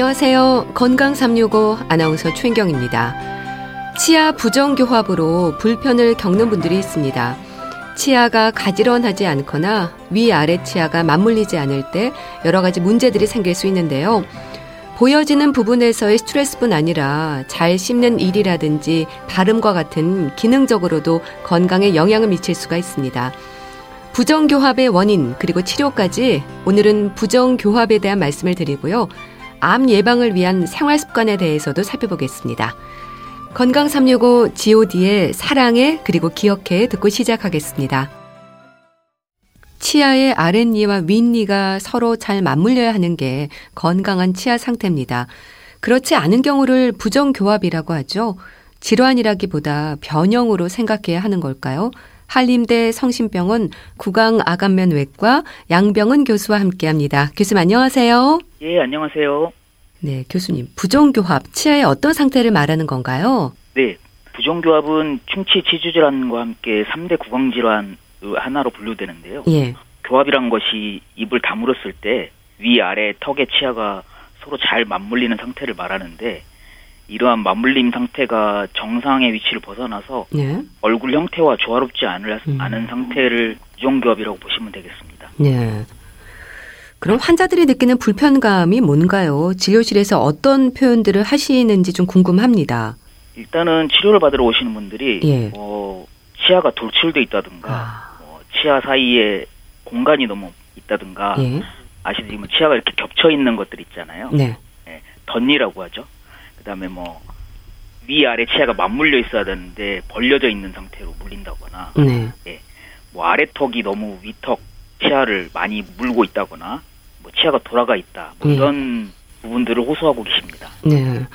안녕하세요. 건강365 아나운서 최인경입니다. 치아 부정교합으로 불편을 겪는 분들이 있습니다. 치아가 가지런하지 않거나 위아래 치아가 맞물리지 않을 때 여러 가지 문제들이 생길 수 있는데요. 보여지는 부분에서의 스트레스뿐 아니라 잘 씹는 일이라든지 발음과 같은 기능적으로도 건강에 영향을 미칠 수가 있습니다. 부정교합의 원인 그리고 치료까지 오늘은 부정교합에 대한 말씀을 드리고요. 암 예방을 위한 생활습관에 대해서도 살펴보겠습니다. 건강365 god의 사랑해 그리고 기억해 듣고 시작하겠습니다. 치아의 아랫니와 윗니가 서로 잘 맞물려야 하는 게 건강한 치아 상태입니다. 그렇지 않은 경우를 부정교합이라고 하죠. 질환이라기보다 변형으로 생각해야 하는 걸까요? 한림대 성심병원 구강아간면외과 양병은 교수와 함께합니다. 교수님 안녕하세요. 예, 안녕하세요. 네, 교수님. 부정교합, 치아의 어떤 상태를 말하는 건가요? 네, 부정교합은 충치 치주질환과 함께 3대 구강질환 하나로 분류되는데요. 예. 교합이란 것이 입을 다물었을 때 위아래 턱의 치아가 서로 잘 맞물리는 상태를 말하는데 이러한 맞물림 상태가 정상의 위치를 벗어나서 예. 얼굴 형태와 조화롭지 않은 상태를 부정교합이라고 보시면 되겠습니다. 예. 그럼 환자들이 느끼는 불편감이 뭔가요? 진료실에서 어떤 표현들을 하시는지 좀 궁금합니다. 일단은 치료를 받으러 오시는 분들이 예. 치아가 돌출돼 있다든가 치아 사이에 공간이 너무 있다든가 예. 아시지만 치아가 이렇게 겹쳐 있는 것들 있잖아요. 네. 네, 덧니라고 하죠. 그다음에 위아래 치아가 맞물려 있어야 되는데 벌려져 있는 상태로 물린다거나, 네. 네, 아래 턱이 너무 위턱 치아를 많이 물고 있다거나, 치아가 돌아가 있다 이런 부분들을 호소하고 계십니다. 네.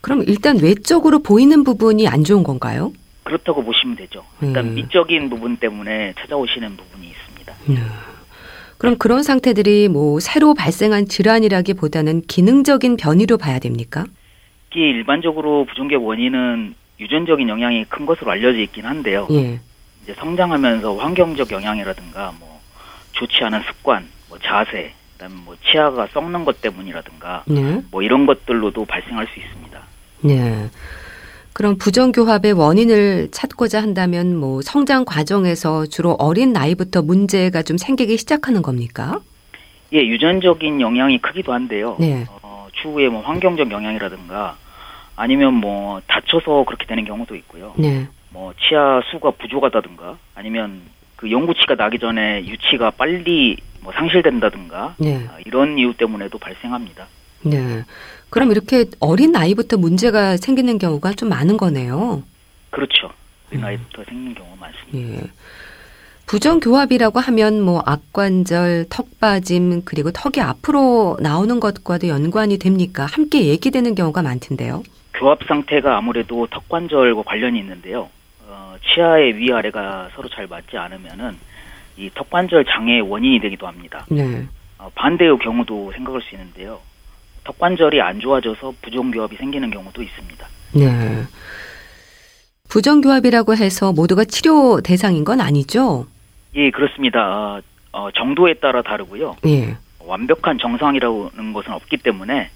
그럼 일단 외적으로 보이는 부분이 안 좋은 건가요? 그렇다고 보시면 되죠. 일단 미적인 부분 때문에 찾아오시는 부분이 있습니다. 그럼 그런 상태들이 새로 발생한 질환이라기보다는 기능적인 변이로 봐야 됩니까? 특히 일반적으로 부정교합 원인은 유전적인 영향이 큰 것으로 알려져 있긴 한데요. 예. 이제 성장하면서 환경적 영향이라든가 좋지 않은 습관, 자세, 그다음에 치아가 썩는 것 때문이라든가 예. 이런 것들로도 발생할 수 있습니다. 네. 예. 그럼 부정교합의 원인을 찾고자 한다면 성장 과정에서 주로 어린 나이부터 문제가 좀 생기기 시작하는 겁니까? 예, 유전적인 영향이 크기도 한데요. 네. 추후에 환경적 영향이라든가 아니면 다쳐서 그렇게 되는 경우도 있고요. 네. 치아 수가 부족하다든가 아니면 그 영구치가 나기 전에 유치가 빨리 상실된다든가 네. 이런 이유 때문에도 발생합니다. 네. 그럼 이렇게 어린 나이부터 문제가 생기는 경우가 좀 많은 거네요. 그렇죠. 어린 나이부터 생기는 경우가 많습니다. 예. 부정교합이라고 하면 악관절, 턱빠짐, 그리고 턱이 앞으로 나오는 것과도 연관이 됩니까? 함께 얘기되는 경우가 많던데요. 교합 상태가 아무래도 턱관절과 관련이 있는데요. 치아의 위아래가 서로 잘 맞지 않으면은 이 턱관절 장애의 원인이 되기도 합니다. 네. 반대의 경우도 생각할 수 있는데요. 턱관절이 안 좋아져서 부정교합이 생기는 경우도 있습니다. 네. 부정교합이라고 해서 모두가 치료 대상인 건 아니죠? 예, 그렇습니다. 정도에 따라 다르고요. 예. 완벽한 정상이라는 것은 없기 때문에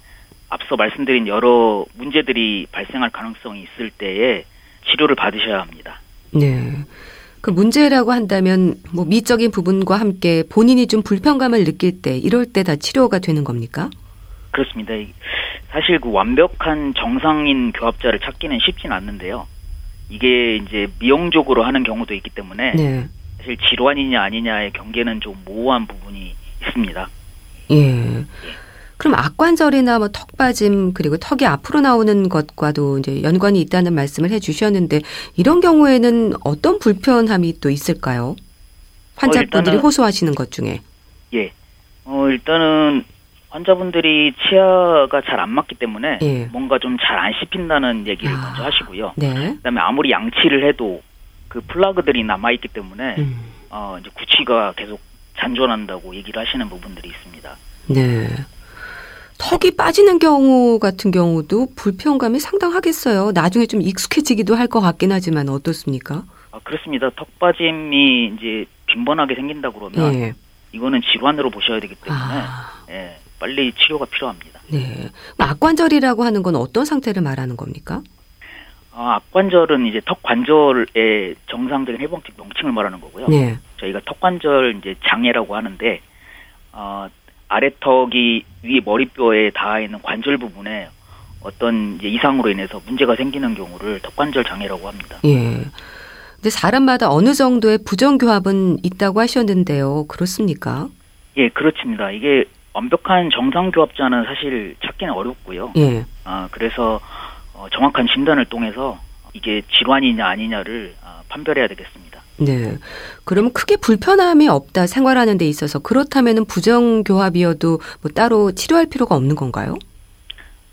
앞서 말씀드린 여러 문제들이 발생할 가능성이 있을 때에 치료를 받으셔야 합니다. 네. 그 문제라고 한다면 미적인 부분과 함께 본인이 좀 불편감을 느낄 때 이럴 때 다 치료가 되는 겁니까? 그렇습니다. 사실 완벽한 정상인 교합자를 찾기는 쉽진 않는데요. 이게 이제 미용적으로 하는 경우도 있기 때문에 네. 사실 질환이냐 아니냐의 경계는 좀 모호한 부분이 있습니다. 예. 그럼 악관절이나 턱빠짐 그리고 턱이 앞으로 나오는 것과도 이제 연관이 있다는 말씀을 해주셨는데 이런 경우에는 어떤 불편함이 또 있을까요? 환자분들이 호소하시는 것 중에. 예. 일단은 환자분들이 치아가 잘 안 맞기 때문에 예. 뭔가 좀 잘 안 씹힌다는 얘기를 먼저 하시고요. 네. 그다음에 아무리 양치를 해도 그 플라그들이 남아있기 때문에 이제 구취가 계속 잔존한다고 얘기를 하시는 부분들이 있습니다. 네. 턱이 빠지는 경우 같은 경우도 불편감이 상당하겠어요. 나중에 좀 익숙해지기도 할 것 같긴 하지만 어떻습니까? 아, 그렇습니다. 턱 빠짐이 이제 빈번하게 생긴다 그러면 예. 이거는 질환으로 보셔야 되기 때문에 예. 빨리 치료가 필요합니다. 네. 악관절이라고 하는 건 어떤 상태를 말하는 겁니까? 악관절은 이제 턱 관절의 정상적인 회복적 명칭을 말하는 거고요. 네. 저희가 턱 관절 이제 장애라고 하는데 아래턱이 위 머리뼈에 닿아 있는 관절 부분에 어떤 이제 이상으로 인해서 문제가 생기는 경우를 턱 관절 장애라고 합니다. 예. 근데 사람마다 어느 정도의 부정교합은 있다고 하셨는데요. 그렇습니까? 예, 그렇습니다. 이게 완벽한 정상 교합자는 사실 찾기는 어렵고요. 예. 그래서 정확한 진단을 통해서 이게 질환이냐 아니냐를 판별해야 되겠습니다. 네. 그러면 크게 불편함이 없다 생활하는 데 있어서 그렇다면은 부정교합이어도 뭐 따로 치료할 필요가 없는 건가요?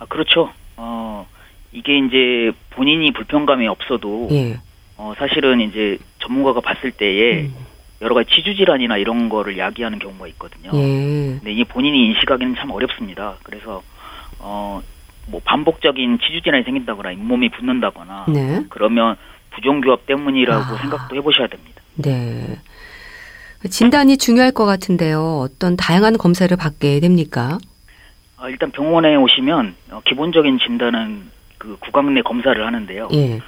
그렇죠. 이게 이제 본인이 불편감이 없어도 예. 사실은 이제 전문가가 봤을 때에 여러 가지 치주질환이나 이런 거를 야기하는 경우가 있거든요. 예. 근데 이게 본인이 인식하기는 참 어렵습니다. 그래서 뭐 반복적인 치주질환이 생긴다거나 잇몸이 붓는다거나 네. 그러면 부정교합 때문이라고 생각도 해보셔야 됩니다. 네. 진단이 중요할 것 같은데요. 어떤 다양한 검사를 받게 됩니까? 일단 병원에 오시면 기본적인 진단은 그 구강내 검사를 하는데요. 예.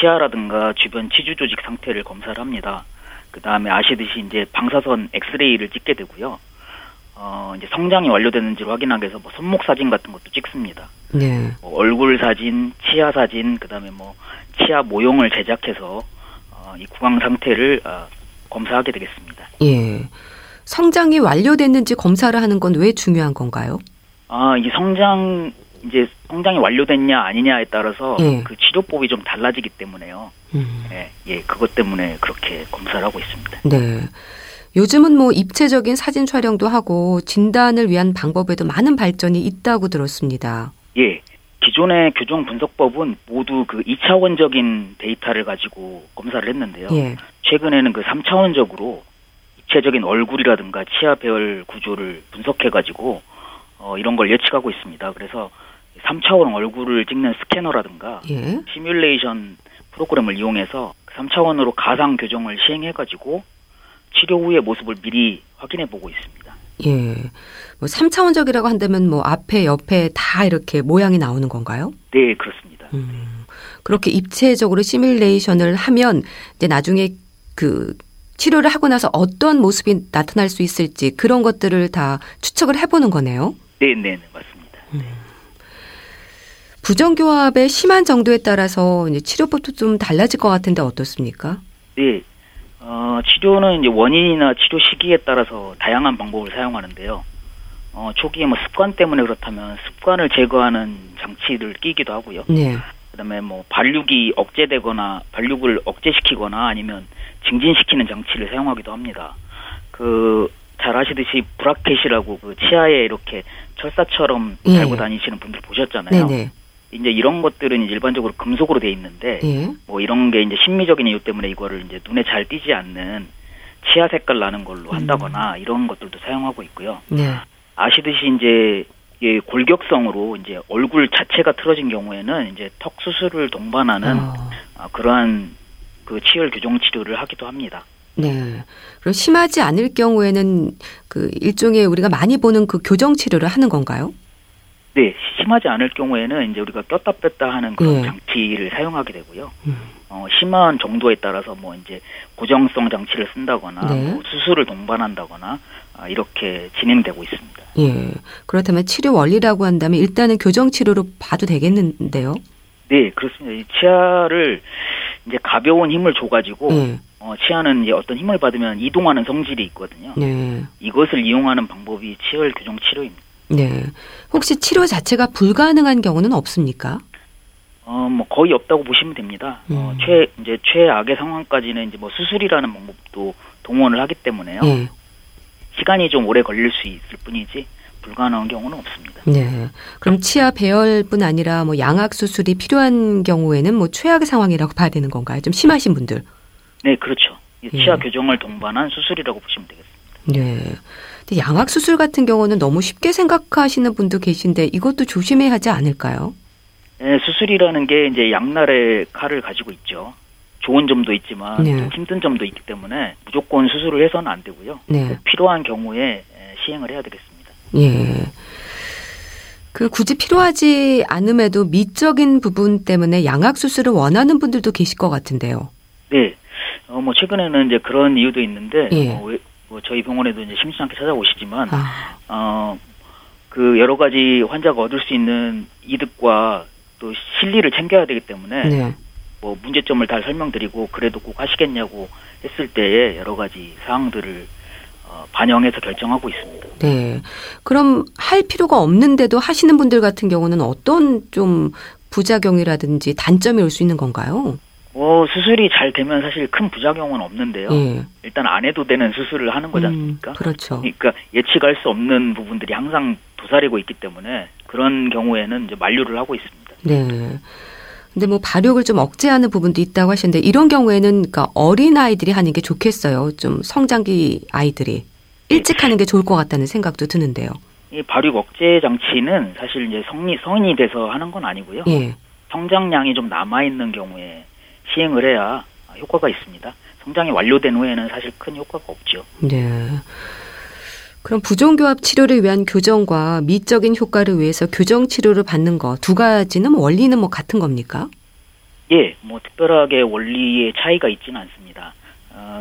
치아라든가 주변 치주 조직 상태를 검사를 합니다. 그 다음에 아시듯이 이제 방사선 엑스레이를 찍게 되고요. 이제 성장이 완료되는지를 확인하기 위해서 뭐 손목 사진 같은 것도 찍습니다. 네. 뭐 얼굴 사진, 치아 사진, 그 다음에 뭐 치아 모형을 제작해서 이 구강 상태를 검사하게 되겠습니다. 예. 성장이 완료됐는지 검사를 하는 건 왜 중요한 건가요? 이 성장이 완료됐냐 아니냐에 따라서 예. 그 치료법이 좀 달라지기 때문에요. 예, 그것 때문에 그렇게 검사를 하고 있습니다. 네. 요즘은 뭐 입체적인 사진 촬영도 하고 진단을 위한 방법에도 많은 발전이 있다고 들었습니다. 예. 기존의 교정 분석법은 모두 그 2차원적인 데이터를 가지고 검사를 했는데요. 예. 최근에는 그 3차원적으로 입체적인 얼굴이라든가 치아 배열 구조를 분석해 가지고 이런 걸 예측하고 있습니다. 그래서 3차원 얼굴을 찍는 스캐너라든가 예. 시뮬레이션 프로그램을 이용해서 3차원으로 가상 교정을 시행해 가지고 치료 후의 모습을 미리 확인해 보고 있습니다. 예. 뭐 3차원적이라고 한다면 뭐 앞에 옆에 다 이렇게 모양이 나오는 건가요? 네, 그렇습니다. 그렇게 입체적으로 시뮬레이션을 하면 이제 나중에 그 치료를 하고 나서 어떤 모습이 나타날 수 있을지 그런 것들을 다 추측을 해 보는 거네요. 네, 네, 네, 맞습니다. 부정교합의 심한 정도에 따라서 이제 치료법도 좀 달라질 것 같은데 어떻습니까? 네. 치료는 이제 원인이나 치료 시기에 따라서 다양한 방법을 사용하는데요. 초기에 뭐 습관 때문에 그렇다면 습관을 제거하는 장치를 끼기도 하고요. 네. 그다음에 뭐 발육이 억제되거나 발육을 억제시키거나 아니면 증진시키는 장치를 사용하기도 합니다. 잘 아시듯이 브라켓이라고 그 치아에 이렇게 철사처럼 예. 달고 다니시는 분들 보셨잖아요. 네네. 이제 이런 것들은 일반적으로 금속으로 돼 있는데 예. 뭐 이런 게 이제 심미적인 이유 때문에 이거를 이제 눈에 잘 띄지 않는 치아 색깔 나는 걸로 한다거나 이런 것들도 사용하고 있고요. 네. 아시듯이 이제 예, 골격성으로 이제 얼굴 자체가 틀어진 경우에는 이제 턱 수술을 동반하는 그러한 그 치열 교정 치료를 하기도 합니다. 네. 그럼 심하지 않을 경우에는 그 일종의 우리가 많이 보는 그 교정 치료를 하는 건가요? 네, 심하지 않을 경우에는 이제 우리가 꼈다 뺐다 하는 그런 네. 장치를 사용하게 되고요. 심한 정도에 따라서 뭐 이제 고정성 장치를 쓴다거나 네. 뭐 수술을 동반한다거나 이렇게 진행되고 있습니다. 예. 그렇다면 치료 원리라고 한다면 일단은 교정 치료로 봐도 되겠는데요? 네, 그렇습니다. 이 치아를 이제 가벼운 힘을 줘가지고 네. 치아는 이제 어떤 힘을 받으면 이동하는 성질이 있거든요. 네. 이것을 이용하는 방법이 치열 교정 치료입니다. 네. 혹시 치료 자체가 불가능한 경우는 없습니까? 뭐 거의 없다고 보시면 됩니다. 최악의 상황까지는 이제 뭐 수술이라는 방법도 동원을 하기 때문에요. 네. 시간이 좀 오래 걸릴 수 있을 뿐이지 불가능한 경우는 없습니다. 네. 그럼 치아 배열뿐 아니라 뭐 양악 수술이 필요한 경우에는 뭐 최악의 상황이라고 봐야 되는 건가요? 좀 심하신 분들? 네, 그렇죠. 치아 교정을 동반한 수술이라고 보시면 되겠습니다. 네. 근데 양악 수술 같은 경우는 너무 쉽게 생각하시는 분도 계신데 이것도 조심해야 하지 않을까요? 네, 수술이라는 게 이제 양날의 칼을 가지고 있죠. 좋은 점도 있지만 네. 힘든 점도 있기 때문에 무조건 수술을 해서는 안 되고요. 네. 필요한 경우에 시행을 해야 되겠습니다. 예. 그 굳이 필요하지 않음에도 미적인 부분 때문에 양악 수술을 원하는 분들도 계실 것 같은데요. 네, 뭐 최근에는 이제 그런 이유도 있는데 예. 저희 병원에도 이제 심심치 않게 찾아오시지만 그 여러 가지 환자가 얻을 수 있는 이득과 또 실리를 챙겨야 되기 때문에 네. 뭐 문제점을 다 설명드리고 그래도 꼭 하시겠냐고 했을 때의 여러 가지 사항들을 반영해서 결정하고 있습니다. 네. 그럼 할 필요가 없는데도 하시는 분들 같은 경우는 어떤 좀 부작용이라든지 단점이 올 수 있는 건가요? 수술이 잘 되면 사실 큰 부작용은 없는데요. 예. 일단 안 해도 되는 수술을 하는 거지 않습니까? 그렇죠. 그러니까 예측할 수 없는 부분들이 항상 도사리고 있기 때문에 그런 경우에는 이제 만류를 하고 있습니다. 네. 근데 뭐 발육을 좀 억제하는 부분도 있다고 하시는데 이런 경우에는 그러니까 어린 아이들이 하는 게 좋겠어요. 좀 성장기 아이들이 일찍 하는 게 좋을 것 같다는 생각도 드는데요. 이 발육 억제 장치는 사실 이제 성인이 돼서 하는 건 아니고요. 예. 성장량이 좀 남아 있는 경우에 시행을 해야 효과가 있습니다. 성장이 완료된 후에는 사실 큰 효과가 없죠. 네. 그럼 부종교합 치료를 위한 교정과 미적인 효과를 위해서 교정 치료를 받는 거 두 가지는 원리는 뭐 같은 겁니까? 예, 뭐 특별하게 원리의 차이가 있지는 않습니다.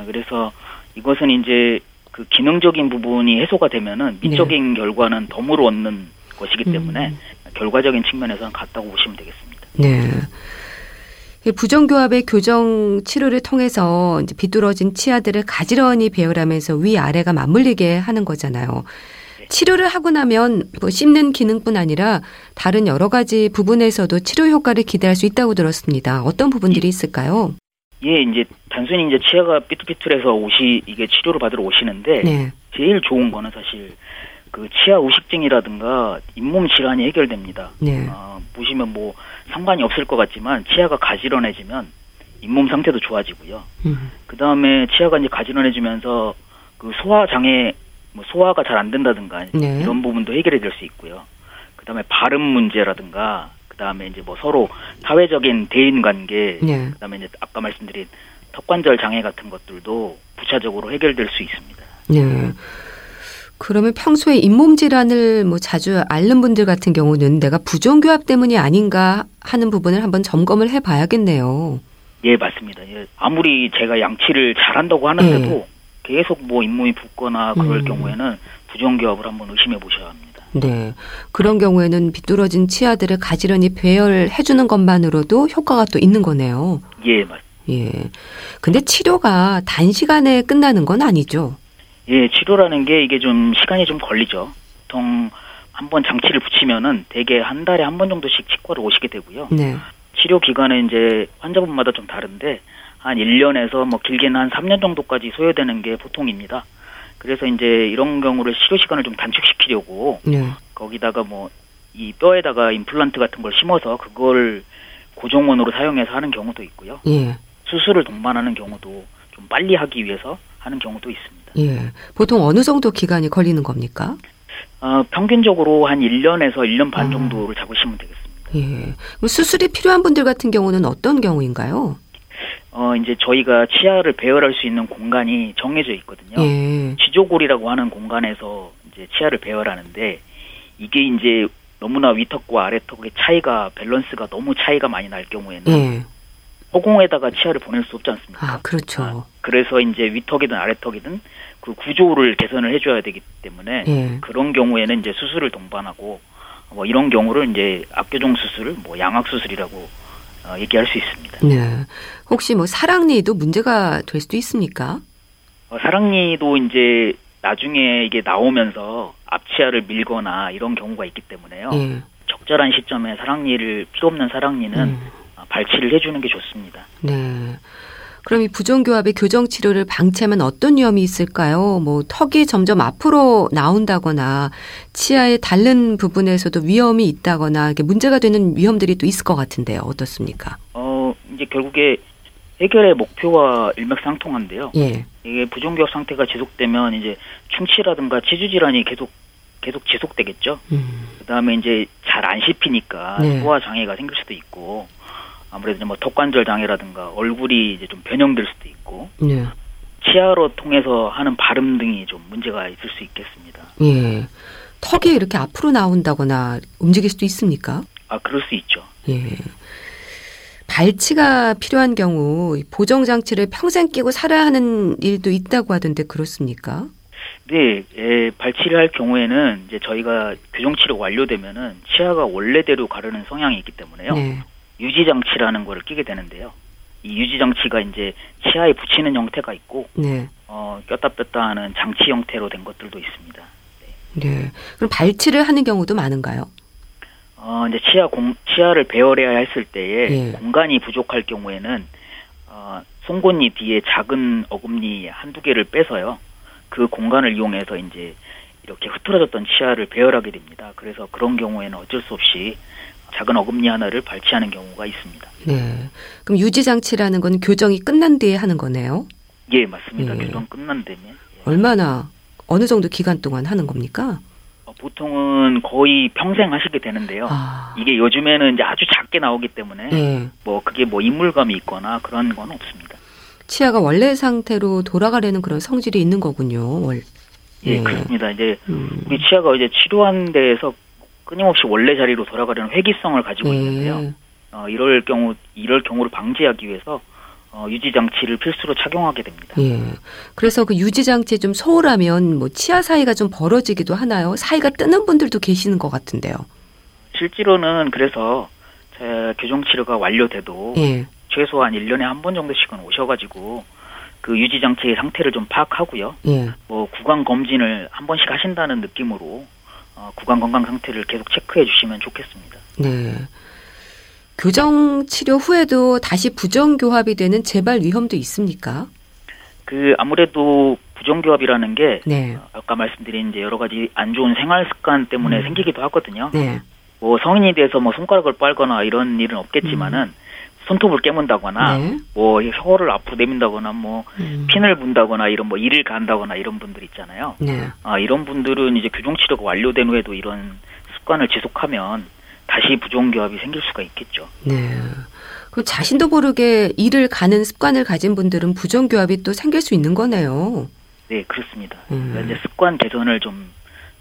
그래서 이것은 이제 그 기능적인 부분이 해소가 되면은 미적인 네. 결과는 덤으로 얻는 것이기 때문에 결과적인 측면에서는 같다고 보시면 되겠습니다. 네. 부정교합의 교정 치료를 통해서 이제 비뚤어진 치아들을 가지런히 배열하면서 위아래가 맞물리게 하는 거잖아요. 네. 치료를 하고 나면 뭐 씹는 기능뿐 아니라 다른 여러 가지 부분에서도 치료 효과를 기대할 수 있다고 들었습니다. 어떤 부분들이 있을까요? 예, 이제 단순히 이제 치아가 삐뚤삐뚤해서 이게 치료를 받으러 오시는데 네. 제일 좋은 거는 사실 그 치아 우식증이라든가 잇몸 질환이 해결됩니다. 네. 보시면 뭐 상관이 없을 것 같지만 치아가 가지런해지면 잇몸 상태도 좋아지고요. 그 다음에 치아가 이제 가지런해지면서 그 소화 장애, 뭐 소화가 잘 안 된다든가 네. 이런 부분도 해결이 될 수 있고요. 그 다음에 발음 문제라든가 그 다음에 이제 뭐 서로 사회적인 대인 관계, 네. 그 다음에 이제 아까 말씀드린 턱관절 장애 같은 것들도 부차적으로 해결될 수 있습니다. 네. 그러면 평소에 잇몸 질환을 뭐 자주 앓는 분들 같은 경우는 내가 부종교합 때문이 아닌가 하는 부분을 한번 점검을 해봐야겠네요. 예, 맞습니다. 예, 아무리 제가 양치를 잘한다고 하는데도 예. 계속 뭐 잇몸이 붓거나 그럴 경우에는 부종교합을 한번 의심해 보셔야 합니다. 네, 그런 경우에는 비뚤어진 치아들을 가지런히 배열해 주는 것만으로도 효과가 또 있는 거네요. 예, 맞습니다. 예, 근데 치료가 단시간에 끝나는 건 아니죠. 예, 치료라는 게 이게 좀 시간이 좀 걸리죠. 보통 한번 장치를 붙이면은 대개 한 달에 한 번 정도씩 치과를 오시게 되고요. 네. 치료 기간은 이제 환자분마다 좀 다른데 한 1년에서 뭐 길게는 한 3년 정도까지 소요되는 게 보통입니다. 그래서 이제 이런 경우를 치료 시간을 좀 단축시키려고 네. 거기다가 뭐 이 뼈에다가 임플란트 같은 걸 심어서 그걸 고정원으로 사용해서 하는 경우도 있고요. 예. 수술을 동반하는 경우도 좀 빨리 하기 위해서 하는 경우도 있습니다. 예, 보통 어느 정도 기간이 걸리는 겁니까? 평균적으로 한 1년에서 1년 반 정도를 잡으시면 되겠습니다. 예, 그럼 수술이 필요한 분들 같은 경우는 어떤 경우인가요? 이제 저희가 치아를 배열할 수 있는 공간이 정해져 있거든요. 예. 지조골이라고 하는 공간에서 이제 치아를 배열하는데 이게 이제 너무나 위턱과 아래턱의 차이가 밸런스가 너무 차이가 많이 날 경우에는. 예. 허공에다가 치아를 보낼 수 없지 않습니까? 아, 그렇죠. 그래서 이제 위턱이든 아래턱이든 그 구조를 개선을 해줘야 되기 때문에 예. 그런 경우에는 이제 수술을 동반하고 뭐 이런 경우를 이제 악교정 수술을 뭐 양악 수술이라고 얘기할 수 있습니다. 네. 혹시 뭐 사랑니도 문제가 될 수도 있습니까? 사랑니도 이제 나중에 이게 나오면서 앞치아를 밀거나 이런 경우가 있기 때문에요. 예. 적절한 시점에 필요 없는 사랑니는 발치를 해주는 게 좋습니다. 네. 그럼 이 부종교합의 교정 치료를 방치하면 어떤 위험이 있을까요? 뭐 턱이 점점 앞으로 나온다거나 치아의 다른 부분에서도 위험이 있다거나 이게 문제가 되는 위험들이 또 있을 것 같은데요. 어떻습니까? 이제 결국에 해결의 목표와 일맥상통한데요. 예. 이게 부종교합 상태가 지속되면 이제 충치라든가 치주 질환이 계속 지속되겠죠. 그다음에 이제 잘 안 씹히니까 네. 소화 장애가 생길 수도 있고. 아무래도 뭐 턱관절 장애라든가 얼굴이 이제 좀 변형될 수도 있고 네. 치아로 통해서 하는 발음 등이 좀 문제가 있을 수 있겠습니다. 예. 턱이 이렇게 앞으로 나온다거나 움직일 수도 있습니까? 아, 그럴 수 있죠. 예. 발치가 필요한 경우 보정장치를 평생 끼고 살아야 하는 일도 있다고 하던데 그렇습니까? 네, 예, 발치를 할 경우에는 이제 저희가 교정치료 완료되면은 치아가 원래대로 가르는 성향이 있기 때문에요. 네. 유지장치라는 거를 끼게 되는데요. 이 유지장치가 이제 치아에 붙이는 형태가 있고, 네. 꼈다 뺐다 하는 장치 형태로 된 것들도 있습니다. 네. 네. 그럼 발치를 하는 경우도 많은가요? 이제 치아를 배열해야 했을 때에 네. 공간이 부족할 경우에는, 송곳니 뒤에 작은 어금니 한두 개를 빼서요. 그 공간을 이용해서 이제 이렇게 흐트러졌던 치아를 배열하게 됩니다. 그래서 그런 경우에는 어쩔 수 없이 작은 어금니 하나를 발치하는 경우가 있습니다. 네. 그럼 유지장치라는 건 교정이 끝난 뒤에 하는 거네요? 예, 맞습니다. 예. 교정 끝난 뒤면. 예. 얼마나, 어느 정도 기간 동안 하는 겁니까? 보통은 거의 평생 하시게 되는데요. 아. 이게 요즘에는 이제 아주 작게 나오기 때문에 예. 그게 인물감이 있거나 그런 건 없습니다. 치아가 원래 상태로 돌아가려는 그런 성질이 있는 거군요. 예, 네. 그렇습니다. 이제 우리 치아가 이제 치료한 데에서 끊임없이 원래 자리로 돌아가려는 회귀성을 가지고 있는데요. 이럴 경우를 방지하기 위해서 유지장치를 필수로 착용하게 됩니다. 예. 그래서 그 유지장치 좀 소홀하면 치아 사이가 좀 벌어지기도 하나요? 사이가 뜨는 분들도 계시는 것 같은데요. 실제로는 그래서 교정치료가 완료돼도 예. 최소한 1년에 한 번 정도씩은 오셔가지고 그 유지장치의 상태를 좀 파악하고요. 예. 구강검진을 한 번씩 하신다는 느낌으로 구강건강 상태를 계속 체크해 주시면 좋겠습니다. 네. 교정치료 후에도 다시 부정교합이 되는 재발 위험도 있습니까? 아무래도 부정교합이라는 게 네. 아까 말씀드린 이제 여러 가지 안 좋은 생활습관 때문에 생기기도 하거든요. 네. 성인이 돼서 손가락을 빨거나 이런 일은 없겠지만은 손톱을 깨문다거나, 네. 혀를 앞으로 내민다거나, 핀을 문다거나, 이런 이를 간다거나, 이런 분들 있잖아요. 네. 이런 분들은 이제 교정치료가 완료된 후에도 이런 습관을 지속하면 다시 부종교합이 생길 수가 있겠죠. 네. 그럼 자신도 모르게 이를 가는 습관을 가진 분들은 부종교합이 또 생길 수 있는 거네요. 네, 그렇습니다. 그러니까 이제 습관 개선을 좀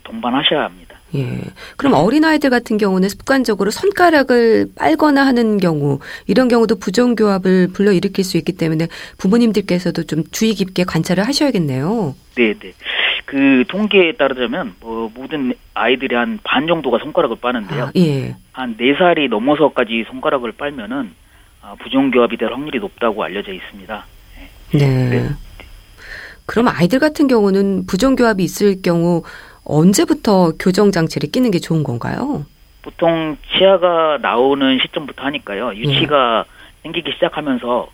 동반하셔야 합니다. 예. 그럼 어린아이들 같은 경우는 습관적으로 손가락을 빨거나 하는 경우, 이런 경우도 부정교합을 불러일으킬 수 있기 때문에 부모님들께서도 좀 주의 깊게 관찰을 하셔야겠네요. 네네. 통계에 따르자면, 모든 아이들의 한 반 정도가 손가락을 빠는데요. 아, 예. 한 4살이 넘어서까지 손가락을 빨면은, 부정교합이 될 확률이 높다고 알려져 있습니다. 네. 네. 그럼 아이들 같은 경우는 부정교합이 있을 경우, 언제부터 교정장치를 끼는 게 좋은 건가요? 보통 치아가 나오는 시점부터 하니까요. 유치가 생기기 시작하면서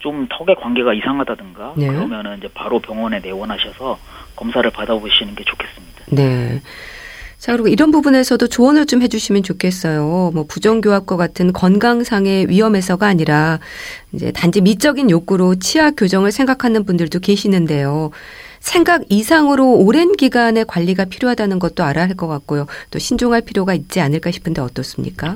좀 턱의 관계가 이상하다든가 네. 그러면은 이제 바로 병원에 내원하셔서 검사를 받아보시는 게 좋겠습니다. 네. 자, 그리고 이런 부분에서도 조언을 좀 해주시면 좋겠어요. 부정교합과 같은 건강상의 위험에서가 아니라 이제 단지 미적인 욕구로 치아 교정을 생각하는 분들도 계시는데요. 생각 이상으로 오랜 기간의 관리가 필요하다는 것도 알아야 할 것 같고요. 또 신중할 필요가 있지 않을까 싶은데 어떻습니까?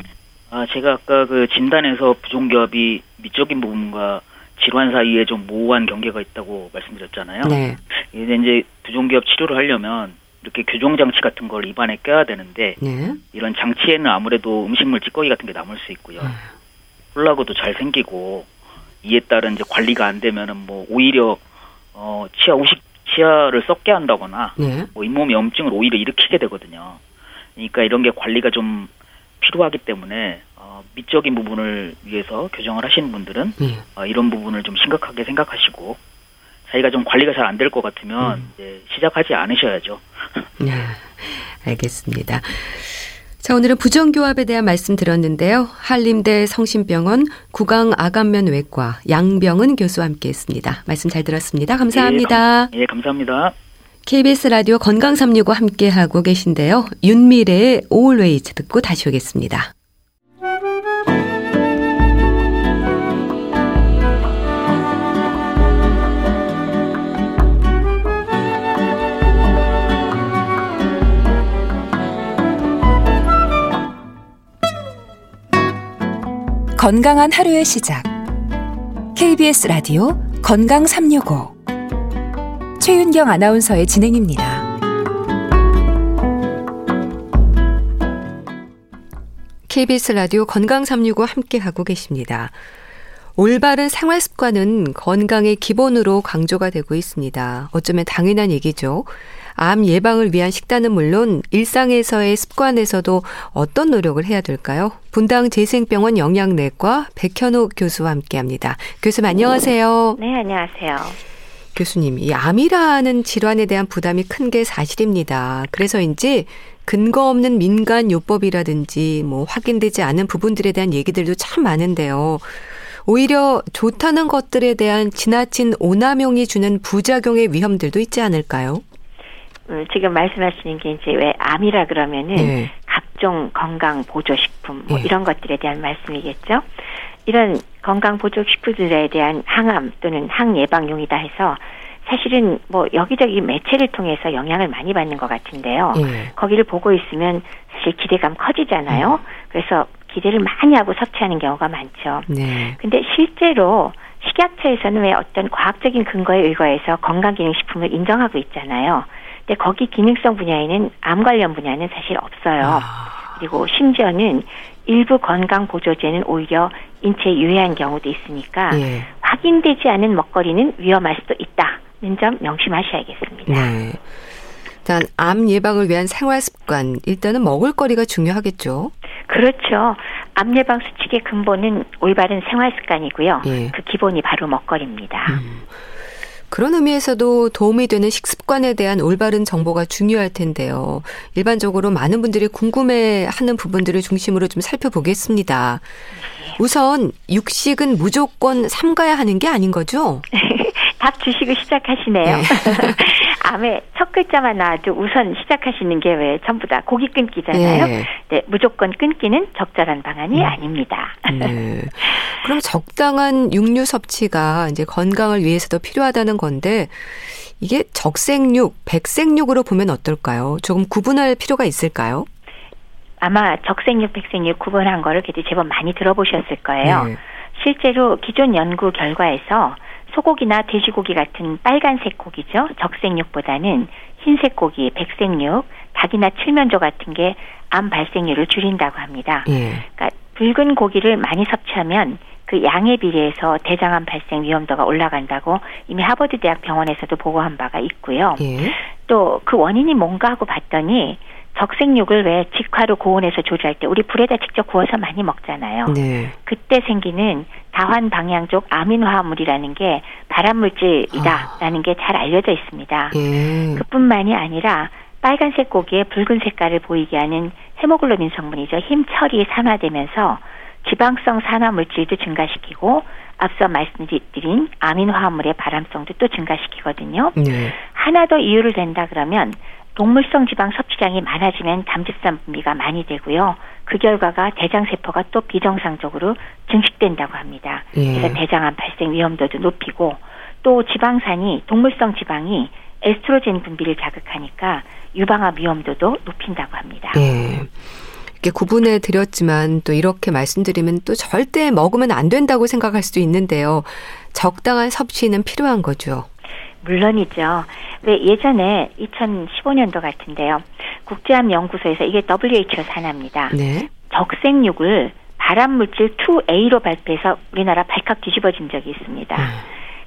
아, 제가 아까 진단에서 부정교합이 미적인 부분과 질환 사이에 좀 모호한 경계가 있다고 말씀드렸잖아요. 네. 이제 부정교합 치료를 하려면 이렇게 교정장치 같은 걸 입안에 껴야 되는데 네. 이런 장치에는 아무래도 음식물 찌꺼기 같은 게 남을 수 있고요. 콜라고도 잘 생기고 이에 따른 이제 관리가 안 되면은 오히려 치아를 썩게 한다거나 네. 잇몸에 염증을 오히려 일으키게 되거든요. 그러니까 이런 게 관리가 좀 필요하기 때문에 미적인 부분을 위해서 교정을 하시는 분들은 네. 이런 부분을 좀 심각하게 생각하시고 자기가 좀 관리가 잘 안 될 것 같으면 이제 시작하지 않으셔야죠. 네, 알겠습니다. 자, 오늘은 부정교합에 대한 말씀 들었는데요. 한림대 성심병원 구강아간면외과 양병은 교수와 함께했습니다. 말씀 잘 들었습니다. 감사합니다. 예, 감사합니다. KBS 라디오 건강365 함께하고 계신데요. 윤미래의 Always 듣고 다시 오겠습니다. 건강한 하루의 시작. KBS 라디오 건강365 최윤경 아나운서의 진행입니다. KBS 라디오 건강365 함께하고 계십니다. 올바른 생활습관은 건강의 기본으로 강조가 되고 있습니다. 어쩌면 당연한 얘기죠. 암 예방을 위한 식단은 물론 일상에서의 습관에서도 어떤 노력을 해야 될까요? 분당재생병원 영양내과 백현우 교수와 함께합니다. 교수님 안녕하세요. 네, 안녕하세요. 교수님, 이 암이라는 질환에 대한 부담이 큰 게 사실입니다. 그래서인지 근거 없는 민간 요법이라든지 뭐 확인되지 않은 부분들에 대한 얘기들도 참 많은데요. 오히려 좋다는 것들에 대한 지나친 오남용이 주는 부작용의 위험들도 있지 않을까요? 지금 말씀하시는 게 이제 왜 암이라 그러면은 네. 각종 건강 보조 식품 뭐 네. 이런 것들에 대한 말씀이겠죠. 이런 건강 보조 식품들에 대한 항암 또는 항예방용이다 해서 사실은 뭐 여기저기 매체를 통해서 영향을 많이 받는 것 같은데요. 네. 거기를 보고 있으면 사실 기대감 커지잖아요. 그래서 기대를 많이 하고 섭취하는 경우가 많죠. 네. 근데 실제로 식약처에서는 왜 어떤 과학적인 근거에 의거해서 건강기능식품을 인정하고 있잖아요. 근데 거기 기능성 분야에는 암 관련 분야는 사실 없어요. 그리고 심지어는 일부 건강보조제는 오히려 인체에 유해한 경우도 있으니까 네. 확인되지 않은 먹거리는 위험할 수도 있다는 점 명심하셔야겠습니다. 네. 일단 암 예방을 위한 생활습관, 일단은 먹을거리가 중요하겠죠. 그렇죠. 암 예방 수칙의 근본은 올바른 생활습관이고요. 예. 그 기본이 바로 먹거리입니다. 그런 의미에서도 도움이 되는 식습관에 대한 올바른 정보가 중요할 텐데요. 일반적으로 많은 분들이 궁금해하는 부분들을 중심으로 좀 살펴보겠습니다. 우선 육식은 무조건 삼가야 하는 게 아닌 거죠? 답 주시고 시작하시네요. 네. 암에 첫 글자만 나와도 우선 시작하시는 게 왜 전부 다 고기 끊기잖아요. 네. 네, 무조건 끊기는 적절한 방안이 아닙니다. 네. 그럼 적당한 육류 섭취가 이제 건강을 위해서도 필요하다는 건데 이게 적색육, 백색육으로 보면 어떨까요? 조금 구분할 필요가 있을까요? 아마 적색육, 백색육 구분한 거를 제법 많이 들어보셨을 거예요. 네. 실제로 기존 연구 결과에서 소고기나 돼지고기 같은 빨간색 고기죠. 적색육보다는 흰색 고기, 백색육, 닭이나 칠면조 같은 게 암 발생률을 줄인다고 합니다. 예. 그러니까 붉은 고기를 많이 섭취하면 그 양에 비례해서 대장암 발생 위험도가 올라간다고 이미 하버드대학 병원에서도 보고한 바가 있고요. 예. 또 그 원인이 뭔가 하고 봤더니 적색육을 왜 직화로 고온에서 조리할 때 우리 불에다 직접 구워서 많이 먹잖아요. 네. 그때 생기는 다환방향족 아민화합물이라는 게 발암물질이다라는 게 잘 알려져 있습니다. 예. 그뿐만이 아니라 빨간색 고기에 붉은 색깔을 보이게 하는 헤모글로빈 성분이죠. 힘철이 산화되면서 지방성 산화물질도 증가시키고 앞서 말씀드린 아민화합물의 발암성도 또 증가시키거든요. 네. 하나 더 이유를 댄다 그러면 동물성 지방 섭취량이 많아지면 담즙산 분비가 많이 되고요. 그 결과가 대장세포가 또 비정상적으로 증식된다고 합니다. 예. 그래서 대장암 발생 위험도도 높이고 또 지방산이 동물성 지방이 에스트로겐 분비를 자극하니까 유방암 위험도도 높인다고 합니다. 예. 이렇게 구분해 드렸지만 또 이렇게 말씀드리면 또 절대 먹으면 안 된다고 생각할 수도 있는데요. 적당한 섭취는 필요한 거죠. 물론이죠. 왜 예전에 2015년도 같은데요. 국제암연구소에서 이게 WHO 산하입니다. 네. 적색육을 발암물질 2A로 발표해서 우리나라 발칵 뒤집어진 적이 있습니다.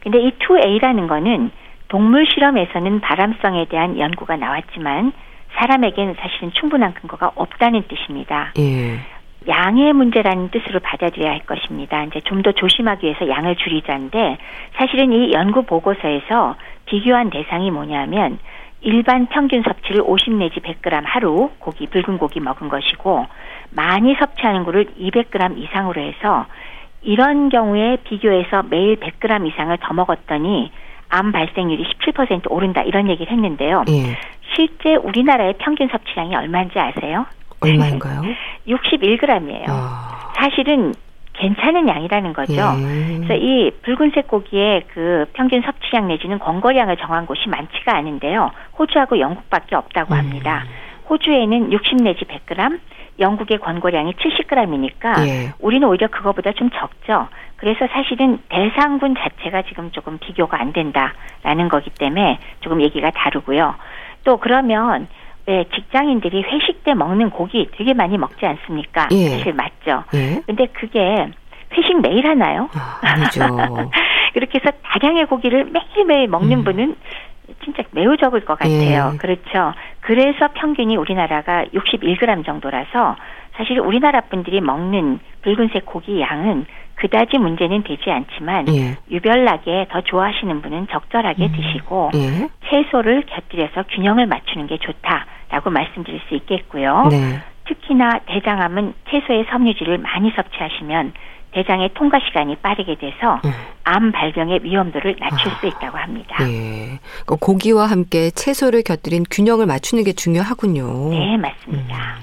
근데 이 2A라는 거는 동물 실험에서는 발암성에 대한 연구가 나왔지만 사람에겐 사실은 충분한 근거가 없다는 뜻입니다. 예. 양의 문제라는 뜻으로 받아들여야 할 것입니다. 이제 좀 더 조심하기 위해서 양을 줄이자인데 사실은 이 연구 보고서에서 비교한 대상이 뭐냐면 일반 평균 섭취를 50 내지 100g 하루 고기, 붉은 고기 먹은 것이고 많이 섭취하는 거를 200g 이상으로 해서 이런 경우에 비교해서 매일 100g 이상을 더 먹었더니 암 발생률이 17% 오른다 이런 얘기를 했는데요. 예. 실제 우리나라의 평균 섭취량이 얼마인지 아세요? 얼마인가요? 61g이에요. 사실은 괜찮은 양이라는 거죠. 그래서 이 붉은색 고기의 그 평균 섭취량 내지는 권고량을 정한 곳이 많지가 않은데요. 호주하고 영국밖에 없다고 합니다. 호주에는 60 내지 100g, 영국의 권고량이 70g이니까 예. 우리는 오히려 그거보다 좀 적죠. 그래서 사실은 대상군 자체가 지금 조금 비교가 안 된다라는 거기 때문에 조금 얘기가 다르고요. 또 그러면 왜 직장인들이 회식 때 먹는 고기 되게 많이 먹지 않습니까? 예. 사실 맞죠. 예. 근데 그게 회식 매일 하나요? 아, 아니죠. 그렇게 해서 다량의 고기를 매일매일 먹는 분은 진짜 매우 적을 것 같아요. 예. 그렇죠. 그래서 평균이 우리나라가 61g 정도라서 사실 우리나라 분들이 먹는 붉은색 고기 양은 그다지 문제는 되지 않지만 예. 유별나게 더 좋아하시는 분은 적절하게 드시고 예. 채소를 곁들여서 균형을 맞추는 게 좋다라고 말씀드릴 수 있겠고요. 네. 특히나 대장암은 채소의 섬유질을 많이 섭취하시면 대장의 통과 시간이 빠르게 돼서 암 발병의 위험도를 낮출 수 있다고 합니다. 예. 고기와 함께 채소를 곁들인 균형을 맞추는 게 중요하군요. 네, 맞습니다.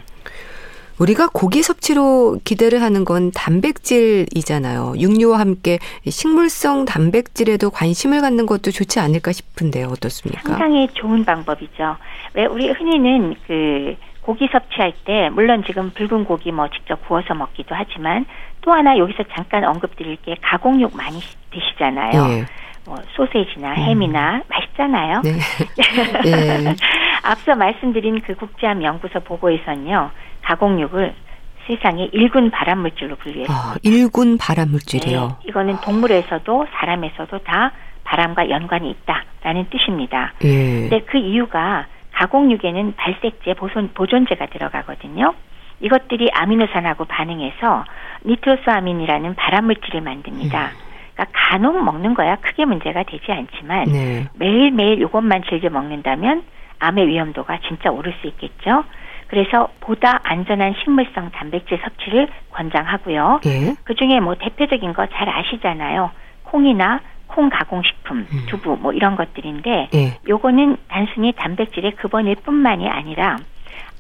우리가 고기 섭취로 기대를 하는 건 단백질이잖아요. 육류와 함께 식물성 단백질에도 관심을 갖는 것도 좋지 않을까 싶은데요. 어떻습니까? 상당히 좋은 방법이죠. 왜 우리 흔히는 그 고기 섭취할 때 물론 지금 붉은 고기 뭐 직접 구워서 먹기도 하지만 또 하나 여기서 잠깐 언급드릴 게 가공육 많이 드시잖아요. 네. 뭐 소세지나 햄이나 맛있잖아요. 네. 네. 앞서 말씀드린 그 국제암 연구소 보고에서는요. 가공육을 세상의 1군 발암물질로 분류했습니다. 1군 발암물질이요? 네, 이거는 동물에서도 사람에서도 다 발암과 연관이 있다라는 뜻입니다. 그런데 예. 그 이유가 가공육에는 발색제, 보존제가 들어가거든요. 이것들이 아미노산하고 반응해서 니트로스아민이라는 발암물질을 만듭니다. 그러니까 간혹 먹는 거야 크게 문제가 되지 않지만 네. 매일매일 이것만 즐겨 먹는다면 암의 위험도가 진짜 오를 수 있겠죠. 그래서 보다 안전한 식물성 단백질 섭취를 권장하고요. 예? 그중에 뭐 대표적인 거 잘 아시잖아요. 콩이나 콩 가공식품, 두부 뭐 이런 것들인데 예. 요거는 단순히 단백질의 근원일 뿐만이 아니라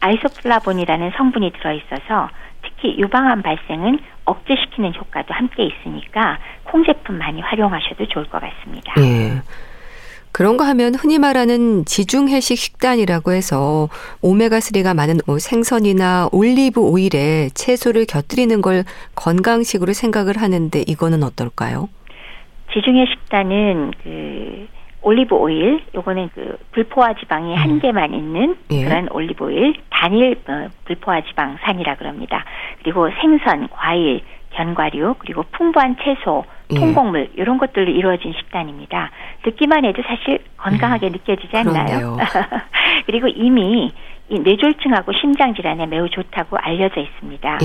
아이소플라본이라는 성분이 들어있어서 특히 유방암 발생은 억제시키는 효과도 함께 있으니까 콩 제품 많이 활용하셔도 좋을 것 같습니다. 예. 그런가 하면 흔히 말하는 지중해식 식단이라고 해서 오메가3가 많은 생선이나 올리브 오일에 채소를 곁들이는 걸 건강식으로 생각을 하는데 이거는 어떨까요? 지중해 식단은 그 올리브 오일, 요거는 그 불포화 지방이 한 개만 있는 예. 그런 올리브 오일, 단일 불포화 지방산이라 그럽니다. 그리고 생선, 과일, 견과류, 그리고 풍부한 채소, 통곡물 이런 것들로 이루어진 식단입니다. 듣기만 해도 사실 건강하게 느껴지지 않나요? 그리고 이미 이 뇌졸중하고 심장질환에 매우 좋다고 알려져 있습니다.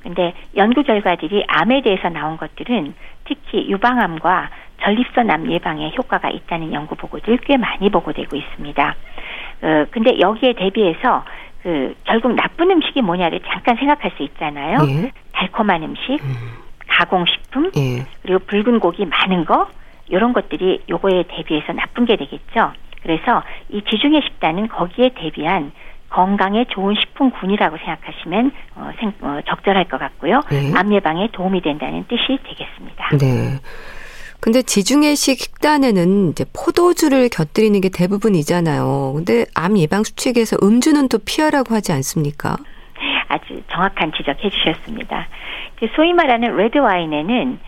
그런데 예. 연구 결과들이 암에 대해서 나온 것들은 특히 유방암과 전립선암 예방에 효과가 있다는 연구 보고들 꽤 많이 보고되고 있습니다. 근데 여기에 대비해서 결국 나쁜 음식이 뭐냐를 잠깐 생각할 수 있잖아요. 예. 달콤한 음식, 가공식품, 예. 그리고 붉은 고기 많은 거 이런 것들이 요거에 대비해서 나쁜 게 되겠죠. 그래서 이 지중해 식단은 거기에 대비한 건강에 좋은 식품군이라고 생각하시면 적절할 것 같고요. 예. 암 예방에 도움이 된다는 뜻이 되겠습니다. 네. 근데 지중해식 식단에는 이제 포도주를 곁들이는 게 대부분이잖아요. 근데 암 예방 수칙에서 음주는 또 피하라고 하지 않습니까? 아주 정확한 지적해 주셨습니다. 소위 말하는 레드 와인에는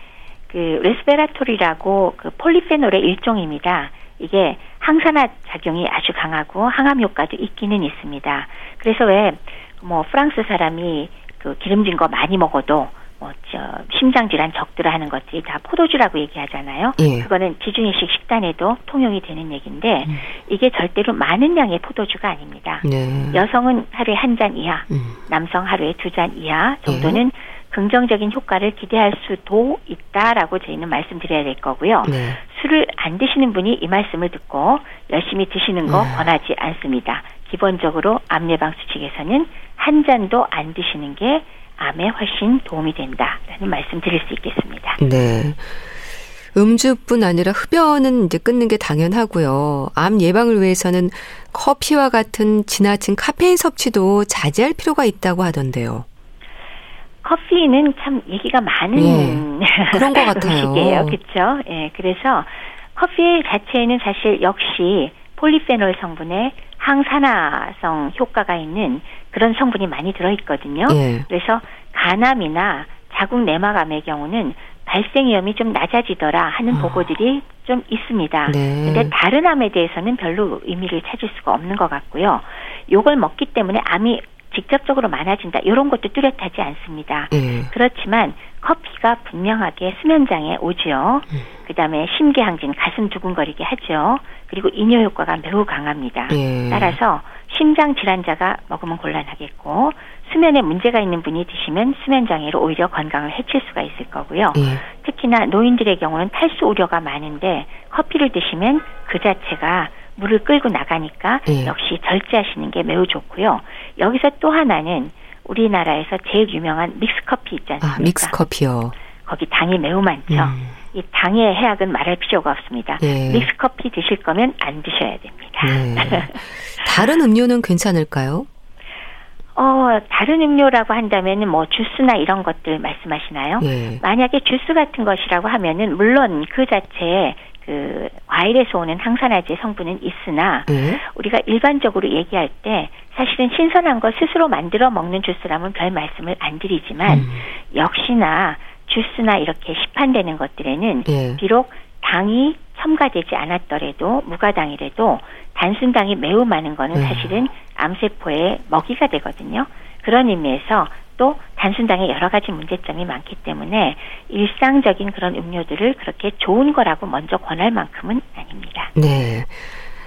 그 레스베라톨이라고 그 폴리페놀의 일종입니다. 이게 항산화 작용이 아주 강하고 항암 효과도 있기는 있습니다. 그래서 왜 뭐 프랑스 사람이 그 기름진 거 많이 먹어도 심장질환 적더라 하는 것들이 다 포도주라고 얘기하잖아요. 예. 그거는 지중해식 식단에도 통용이 되는 얘기인데 이게 절대로 많은 양의 포도주가 아닙니다. 네. 여성은 하루에 한 잔 이하, 남성 하루에 2잔 이하 정도는 예. 긍정적인 효과를 기대할 수도 있다라고 저희는 말씀드려야 될 거고요. 네. 술을 안 드시는 분이 이 말씀을 듣고 열심히 드시는 거 권하지 않습니다. 기본적으로 암 예방 수칙에서는 한 잔도 안 드시는 게 암에 훨씬 도움이 된다라는 말씀 드릴 수 있겠습니다. 네. 음주뿐 아니라 흡연은 이제 끊는 게 당연하고요. 암 예방을 위해서는 커피와 같은 지나친 카페인 섭취도 자제할 필요가 있다고 하던데요. 커피는 참 얘기가 많은 그런 것 같아요. 음식이에요. 그렇죠? 예. 그래서 커피 자체에는 사실 역시 폴리페놀 성분의 항산화성 효과가 있는 그런 성분이 많이 들어있거든요. 예. 그래서 간암이나 자궁내막암의 경우는 발생 위험이 좀 낮아지더라 하는 보고들이 좀 있습니다. 네. 근데 다른 암에 대해서는 별로 의미를 찾을 수가 없는 것 같고요. 요걸 먹기 때문에 암이 직접적으로 많아진다, 이런 것도 뚜렷하지 않습니다. 네. 그렇지만 커피가 분명하게 수면장애 오지요. 네. 그다음에 심계항진, 가슴 두근거리게 하죠. 그리고 이뇨 효과가 매우 강합니다. 네. 따라서 심장 질환자가 먹으면 곤란하겠고, 수면에 문제가 있는 분이 드시면 수면장애로 오히려 건강을 해칠 수가 있을 거고요. 네. 특히나 노인들의 경우는 탈수 우려가 많은데 커피를 드시면 그 자체가 물을 끌고 나가니까 역시 절제하시는 게 매우 좋고요. 여기서 또 하나는 우리나라에서 제일 유명한 믹스커피 있지 않습니까? 아, 믹스커피요. 거기 당이 매우 많죠. 이 당의 해악은 말할 필요가 없습니다. 예. 믹스커피 드실 거면 안 드셔야 됩니다. 예. 다른 음료는 괜찮을까요? 다른 음료라고 한다면 뭐 주스나 이런 것들 말씀하시나요? 예. 만약에 주스 같은 것이라고 하면은 물론 그 자체에 그 과일에서 오는 항산화제 성분은 있으나 우리가 일반적으로 얘기할 때 사실은 신선한 거 스스로 만들어 먹는 주스라면 별 말씀을 안 드리지만 역시나 주스나 이렇게 시판되는 것들에는 비록 당이 첨가되지 않았더라도 무가당이라도 단순당이 매우 많은 거는 사실은 암세포의 먹이가 되거든요. 그런 의미에서 또 단순당의 여러 가지 문제점이 많기 때문에 일상적인 그런 음료들을 그렇게 좋은 거라고 먼저 권할 만큼은 아닙니다. 네.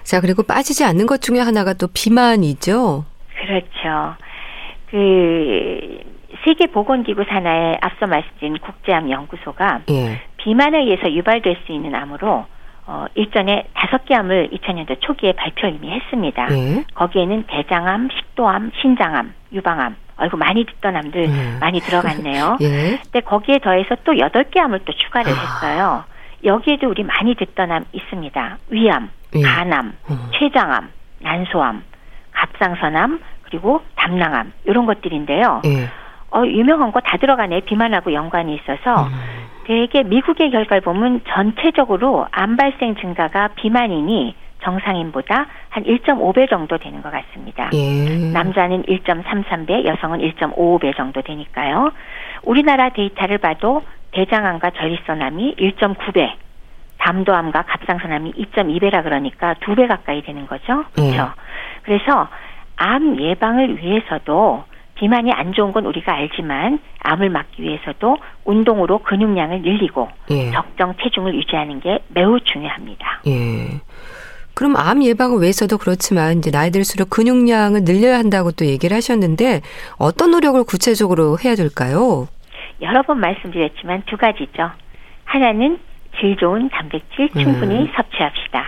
자, 그리고 빠지지 않는 것 중에 하나가 또 비만이죠. 그렇죠. 세계보건기구 산하의 앞서 말씀드린 국제암연구소가 비만에 의해서 유발될 수 있는 암으로 일전에 5개 암을 2000년대 초기에 발표 이미 했습니다. 거기에는 대장암, 식도암, 신장암, 유방암, 아이고 많이 듣던 암들 많이 들어갔네요. 근데 거기에 더해서 또 8개 암을 또 추가를 했어요. 여기에도 우리 많이 듣던 암 있습니다. 위암, 간암, 췌장암, 난소암, 갑상선암, 그리고 담낭암, 이런 것들인데요. 유명한 거 다 들어가네. 비만하고 연관이 있어서 되게 미국의 결과를 보면 전체적으로 암 발생 증가가 비만인이 정상인보다 한 1.5배 정도 되는 것 같습니다. 남자는 1.33배, 여성은 1.55배 정도 되니까요. 우리나라 데이터를 봐도 대장암과 전립선암이 1.9배, 담도암과 갑상선암이 2.2배라 그러니까 2배 가까이 되는 거죠. 그렇죠? 그래서 암 예방을 위해서도 비만이 안 좋은 건 우리가 알지만 암을 막기 위해서도 운동으로 근육량을 늘리고 적정 체중을 유지하는 게 매우 중요합니다. 예. 그럼 암 예방을 위해서도 그렇지만 이제 나이 들수록 근육량을 늘려야 한다고 또 얘기를 하셨는데 어떤 노력을 구체적으로 해야 될까요? 여러 번 말씀드렸지만 2가지죠. 하나는 질 좋은 단백질 충분히 섭취합시다.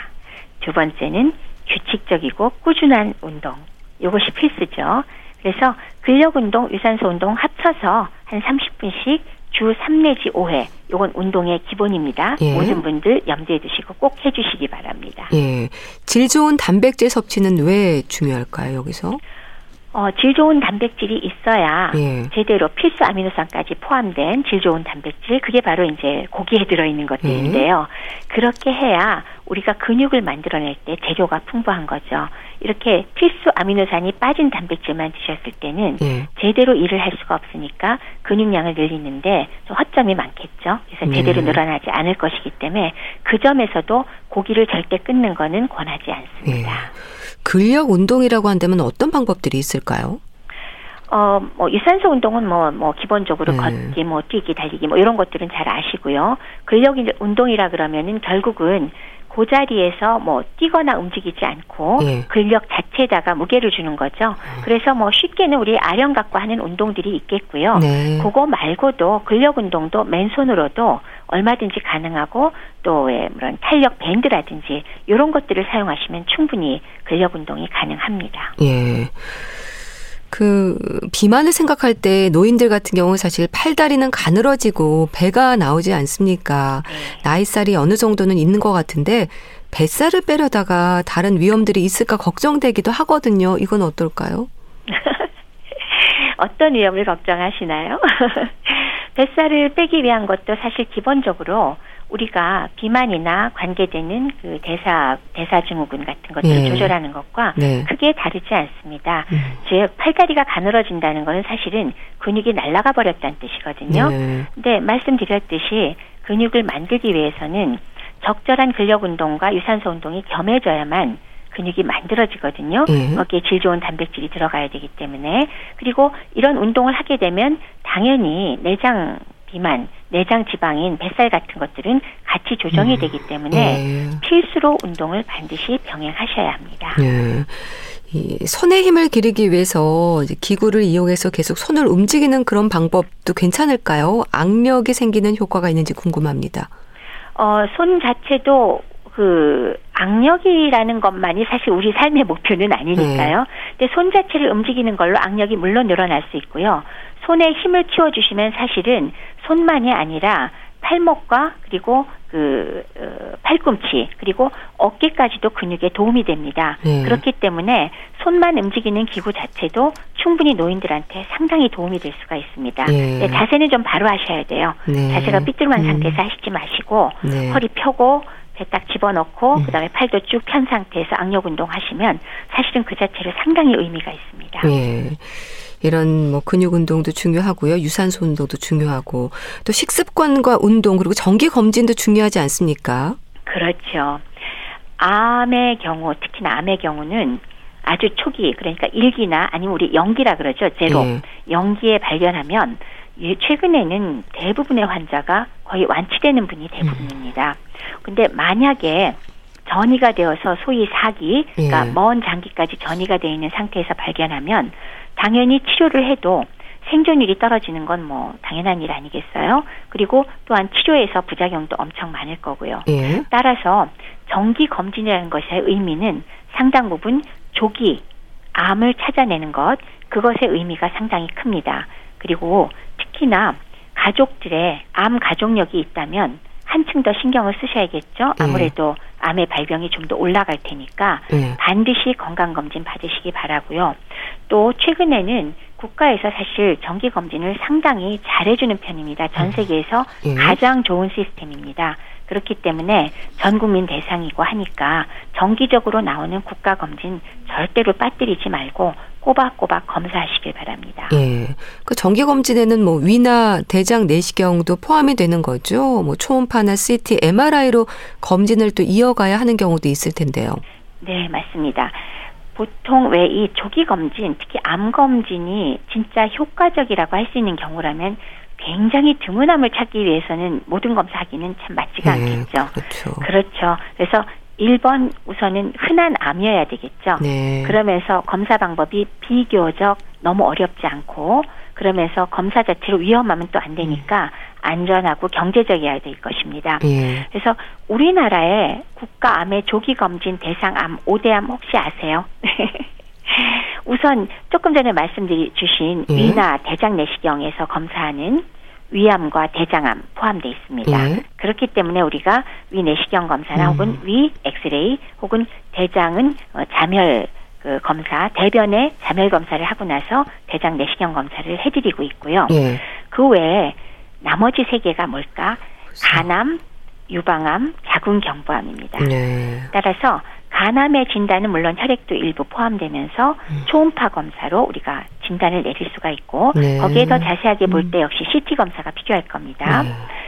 2번째는 규칙적이고 꾸준한 운동. 이것이 필수죠. 그래서 근력운동, 유산소운동 합쳐서 한 30분씩 주 3-5회, 이건 운동의 기본입니다. 모든 분들 염두에 두시고 꼭 해주시기 바랍니다. 예, 질 좋은 단백질 섭취는 왜 중요할까요, 여기서? 질 좋은 단백질이 있어야 제대로 필수 아미노산까지 포함된 질 좋은 단백질, 그게 바로 이제 고기에 들어있는 것들인데요. 그렇게 해야 우리가 근육을 만들어낼 때 재료가 풍부한 거죠. 이렇게 필수 아미노산이 빠진 단백질만 드셨을 때는 제대로 일을 할 수가 없으니까 근육량을 늘리는데 좀 허점이 많겠죠. 그래서 제대로 늘어나지 않을 것이기 때문에 그 점에서도 고기를 절대 끊는 거는 권하지 않습니다. 근력 운동이라고 한다면 어떤 방법들이 있을까요? 유산소 운동은 기본적으로 걷기, 뛰기, 달리기, 이런 것들은 잘 아시고요. 근력 운동이라 그러면은 결국은 그 자리에서 뛰거나 움직이지 않고 근력 자체에다가 무게를 주는 거죠. 그래서 쉽게는 우리 아령 갖고 하는 운동들이 있겠고요. 그거 말고도 근력 운동도 맨손으로도 얼마든지 가능하고 또 그런 탄력 밴드라든지 이런 것들을 사용하시면 충분히 근력 운동이 가능합니다. 예. 비만을 생각할 때 노인들 같은 경우는 사실 팔다리는 가늘어지고 배가 나오지 않습니까? 나이살이 어느 정도는 있는 것 같은데 뱃살을 빼려다가 다른 위험들이 있을까 걱정되기도 하거든요. 이건 어떨까요? 어떤 위험을 걱정하시나요? 뱃살을 빼기 위한 것도 사실 기본적으로 우리가 비만이나 관계되는 대사증후군 같은 것들을 조절하는 것과 크게 다르지 않습니다. 즉 팔다리가 가늘어진다는 것은 사실은 근육이 날아가 버렸다는 뜻이거든요. 그런데 말씀드렸듯이 근육을 만들기 위해서는 적절한 근력 운동과 유산소 운동이 겸해져야만 근육이 만들어지거든요. 거기에 질 좋은 단백질이 들어가야 되기 때문에. 그리고 이런 운동을 하게 되면 당연히 내장 비만, 내장 지방인 뱃살 같은 것들은 같이 조정이 되기 때문에 필수로 운동을 반드시 병행하셔야 합니다. 이 손의 힘을 기르기 위해서 이제 기구를 이용해서 계속 손을 움직이는 그런 방법도 괜찮을까요? 악력이 생기는 효과가 있는지 궁금합니다. 손 자체도 악력이라는 것만이 사실 우리 삶의 목표는 아니니까요. 근데 손 자체를 움직이는 걸로 악력이 물론 늘어날 수 있고요. 손에 힘을 키워주시면 사실은 손만이 아니라 팔목과 그리고 팔꿈치 그리고 어깨까지도 근육에 도움이 됩니다. 그렇기 때문에 손만 움직이는 기구 자체도 충분히 노인들한테 상당히 도움이 될 수가 있습니다. 네, 자세는 좀 바로 하셔야 돼요. 자세가 삐뚤만 상태에서 하시지 마시고 허리 펴고 배 딱 집어넣고 그다음에 팔도 쭉 편 상태에서 악력 운동하시면 사실은 그 자체로 상당히 의미가 있습니다. 이런 근육 운동도 중요하고요. 유산소 운동도 중요하고 또 식습관과 운동 그리고 정기 검진도 중요하지 않습니까? 그렇죠. 특히나 암의 경우는 아주 초기 그러니까 일기나 아니면 우리 영기라 그러죠. 영기에 발견하면 최근에는 대부분의 환자가 거의 완치되는 분이 대부분입니다. 근데 만약에 전이가 되어서 소위 사기, 그러니까 먼 장기까지 전이가 되어 있는 상태에서 발견하면 당연히 치료를 해도 생존율이 떨어지는 건 당연한 일 아니겠어요? 그리고 또한 치료에서 부작용도 엄청 많을 거고요. 따라서 정기 검진이라는 것의 의미는 상당 부분 조기 암을 찾아내는 것, 그것의 의미가 상당히 큽니다. 그리고 특히나 가족들의 암 가족력이 있다면 한층 더 신경을 쓰셔야겠죠. 아무래도 암의 발병이 좀 더 올라갈 테니까 반드시 건강검진 받으시기 바라고요. 또 최근에는 국가에서 사실 정기검진을 상당히 잘해주는 편입니다. 전 세계에서 가장 좋은 시스템입니다. 그렇기 때문에 전 국민 대상이고 하니까 정기적으로 나오는 국가검진 절대로 빠뜨리지 말고 꼬박꼬박 검사하시길 바랍니다. 그 정기검진에는 위나 대장 내시경도 포함이 되는 거죠. 초음파나 CT, MRI로 검진을 또 이어가야 하는 경우도 있을 텐데요. 네, 맞습니다. 보통 이 조기 검진, 특히 암 검진이 진짜 효과적이라고 할 수 있는 경우라면 굉장히 드문암을 찾기 위해서는 모든 검사하기는 참 맞지가 않겠죠. 그렇죠. 그래서 1번 우선은 흔한 암이어야 되겠죠. 그러면서 검사 방법이 비교적 너무 어렵지 않고 그러면서 검사 자체로 위험하면 또 안 되니까 안전하고 경제적이어야 될 것입니다. 그래서 우리나라의 국가암의 조기검진 대상암 5대암 혹시 아세요? 우선 조금 전에 말씀주신 위나 대장내시경에서 검사하는 위암과 대장암 포함되어 있습니다. 그렇기 때문에 우리가 위내시경 검사나 혹은 위 엑스레이 혹은 대장은 자멸 검사, 대변에 자멸 검사를 하고 나서 대장 내시경 검사를 해드리고 있고요. 그 외에 나머지 3개가 뭘까? 간암, 유방암, 자궁경부암입니다. 따라서 간암의 진단은 물론 혈액도 일부 포함되면서 초음파 검사로 우리가 진단을 내릴 수가 있고 거기에 더 자세하게 볼 때 역시 CT 검사가 필요할 겁니다.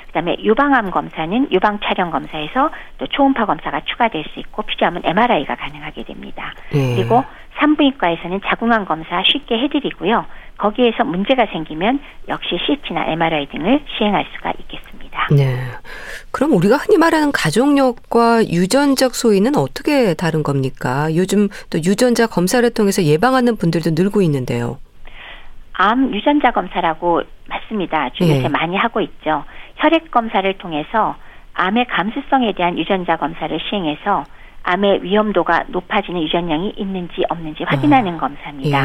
그다음에 유방암 검사는 유방 촬영 검사에서 또 초음파 검사가 추가될 수 있고 필요하면 MRI가 가능하게 됩니다. 그리고 산부인과에서는 자궁암 검사 쉽게 해드리고요. 거기에서 문제가 생기면 역시 CT나 MRI 등을 시행할 수가 있겠습니다. 그럼 우리가 흔히 말하는 가족력과 유전적 소위는 어떻게 다른 겁니까? 요즘 또 유전자 검사를 통해서 예방하는 분들도 늘고 있는데요. 암 유전자 검사라고 맞습니다. 요새 많이 하고 있죠. 혈액 검사를 통해서 암의 감수성에 대한 유전자 검사를 시행해서 암의 위험도가 높아지는 유전량이 있는지 없는지 확인하는 검사입니다.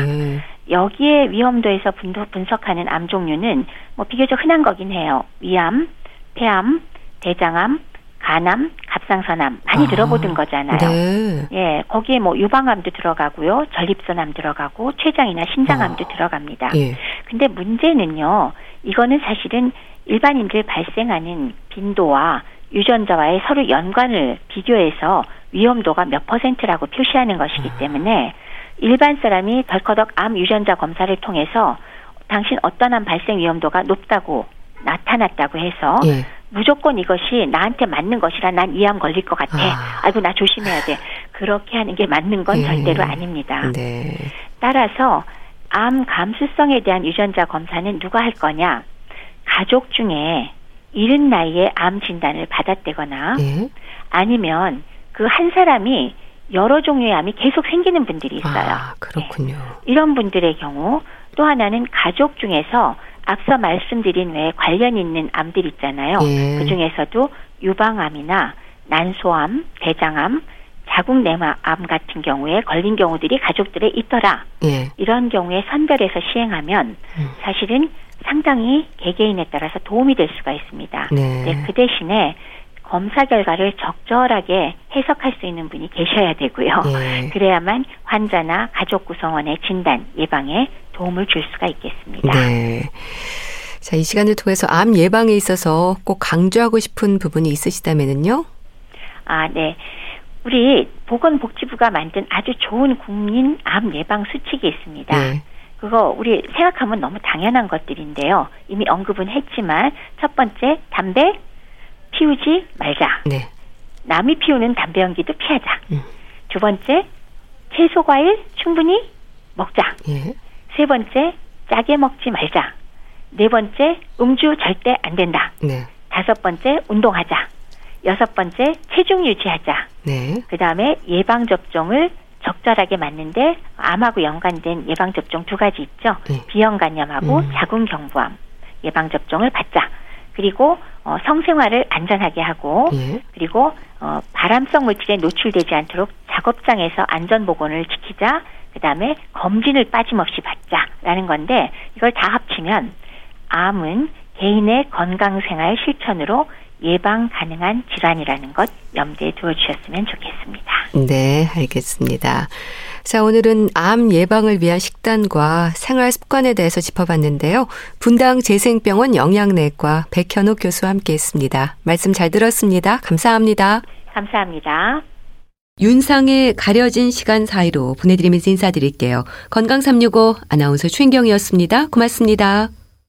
여기에 위험도에서 분석하는 암 종류는 비교적 흔한 거긴 해요. 위암, 폐암, 대장암, 간암, 갑상선암 많이 들어보던 거잖아요. 거기에 유방암도 들어가고요. 전립선암 들어가고 췌장이나 신장암도 들어갑니다. 근데 문제는요. 이거는 사실은 일반인들 발생하는 빈도와 유전자와의 서로 연관을 비교해서 위험도가 몇 %라고 표시하는 것이기 때문에 일반 사람이 덜커덕 암 유전자 검사를 통해서 당신 어떤 암 발생 위험도가 높다고 나타났다고 해서 무조건 이것이 나한테 맞는 것이라 난 이암 걸릴 것 같아. 아이고 나 조심해야 돼. 그렇게 하는 게 맞는 건 절대로 아닙니다. 네. 따라서 암 감수성에 대한 유전자 검사는 누가 할 거냐? 가족 중에 이른 나이에 암 진단을 받았대거나 아니면 그 한 사람이 여러 종류의 암이 계속 생기는 분들이 있어요. 아, 그렇군요. 네. 이런 분들의 경우 또 하나는 가족 중에서 앞서 말씀드린 외에 관련 있는 암들 있잖아요. 예. 그중에서도 유방암이나 난소암, 대장암, 자궁내막암 같은 경우에 걸린 경우들이 가족들에 있더라. 예. 이런 경우에 선별해서 시행하면 사실은 상당히 개개인에 따라서 도움이 될 수가 있습니다. 네. 네, 그 대신에 검사 결과를 적절하게 해석할 수 있는 분이 계셔야 되고요. 예. 그래야만 환자나 가족 구성원의 진단, 예방에 도움을 줄 수가 있겠습니다. 네. 자, 이 시간을 통해서 암 예방에 있어서 꼭 강조하고 싶은 부분이 있으시다면요? 아, 네. 우리 보건복지부가 만든 아주 좋은 국민 암 예방 수칙이 있습니다. 네. 그거 우리 생각하면 너무 당연한 것들인데요. 이미 언급은 했지만 첫 번째, 담배 피우지 말자. 네. 남이 피우는 담배 연기도 피하자. 두 번째, 채소 과일 충분히 먹자. 예. 세 번째, 짜게 먹지 말자. 네 번째, 음주 절대 안 된다. 네. 다섯 번째, 운동하자. 여섯 번째, 체중 유지하자. 네. 그다음에 예방접종을 적절하게 맞는데 암하고 연관된 예방접종 두 가지 있죠. 네. 비형간염하고 자궁경부암 예방접종을 받자. 그리고 성생활을 안전하게 하고 그리고 발암성 물질에 노출되지 않도록 작업장에서 안전보건을 지키자. 그다음에 검진을 빠짐없이 받자라는 건데 이걸 다 합치면 암은 개인의 건강생활 실천으로 예방 가능한 질환이라는 것 염두에 두어주셨으면 좋겠습니다. 네, 알겠습니다. 자, 오늘은 암 예방을 위한 식단과 생활 습관에 대해서 짚어봤는데요. 분당재생병원 영양내과 백현우 교수와 함께했습니다. 말씀 잘 들었습니다. 감사합니다. 감사합니다. 윤상의 가려진 시간 사이로 보내드리면서 인사드릴게요. 건강365 아나운서 최인경이었습니다. 고맙습니다.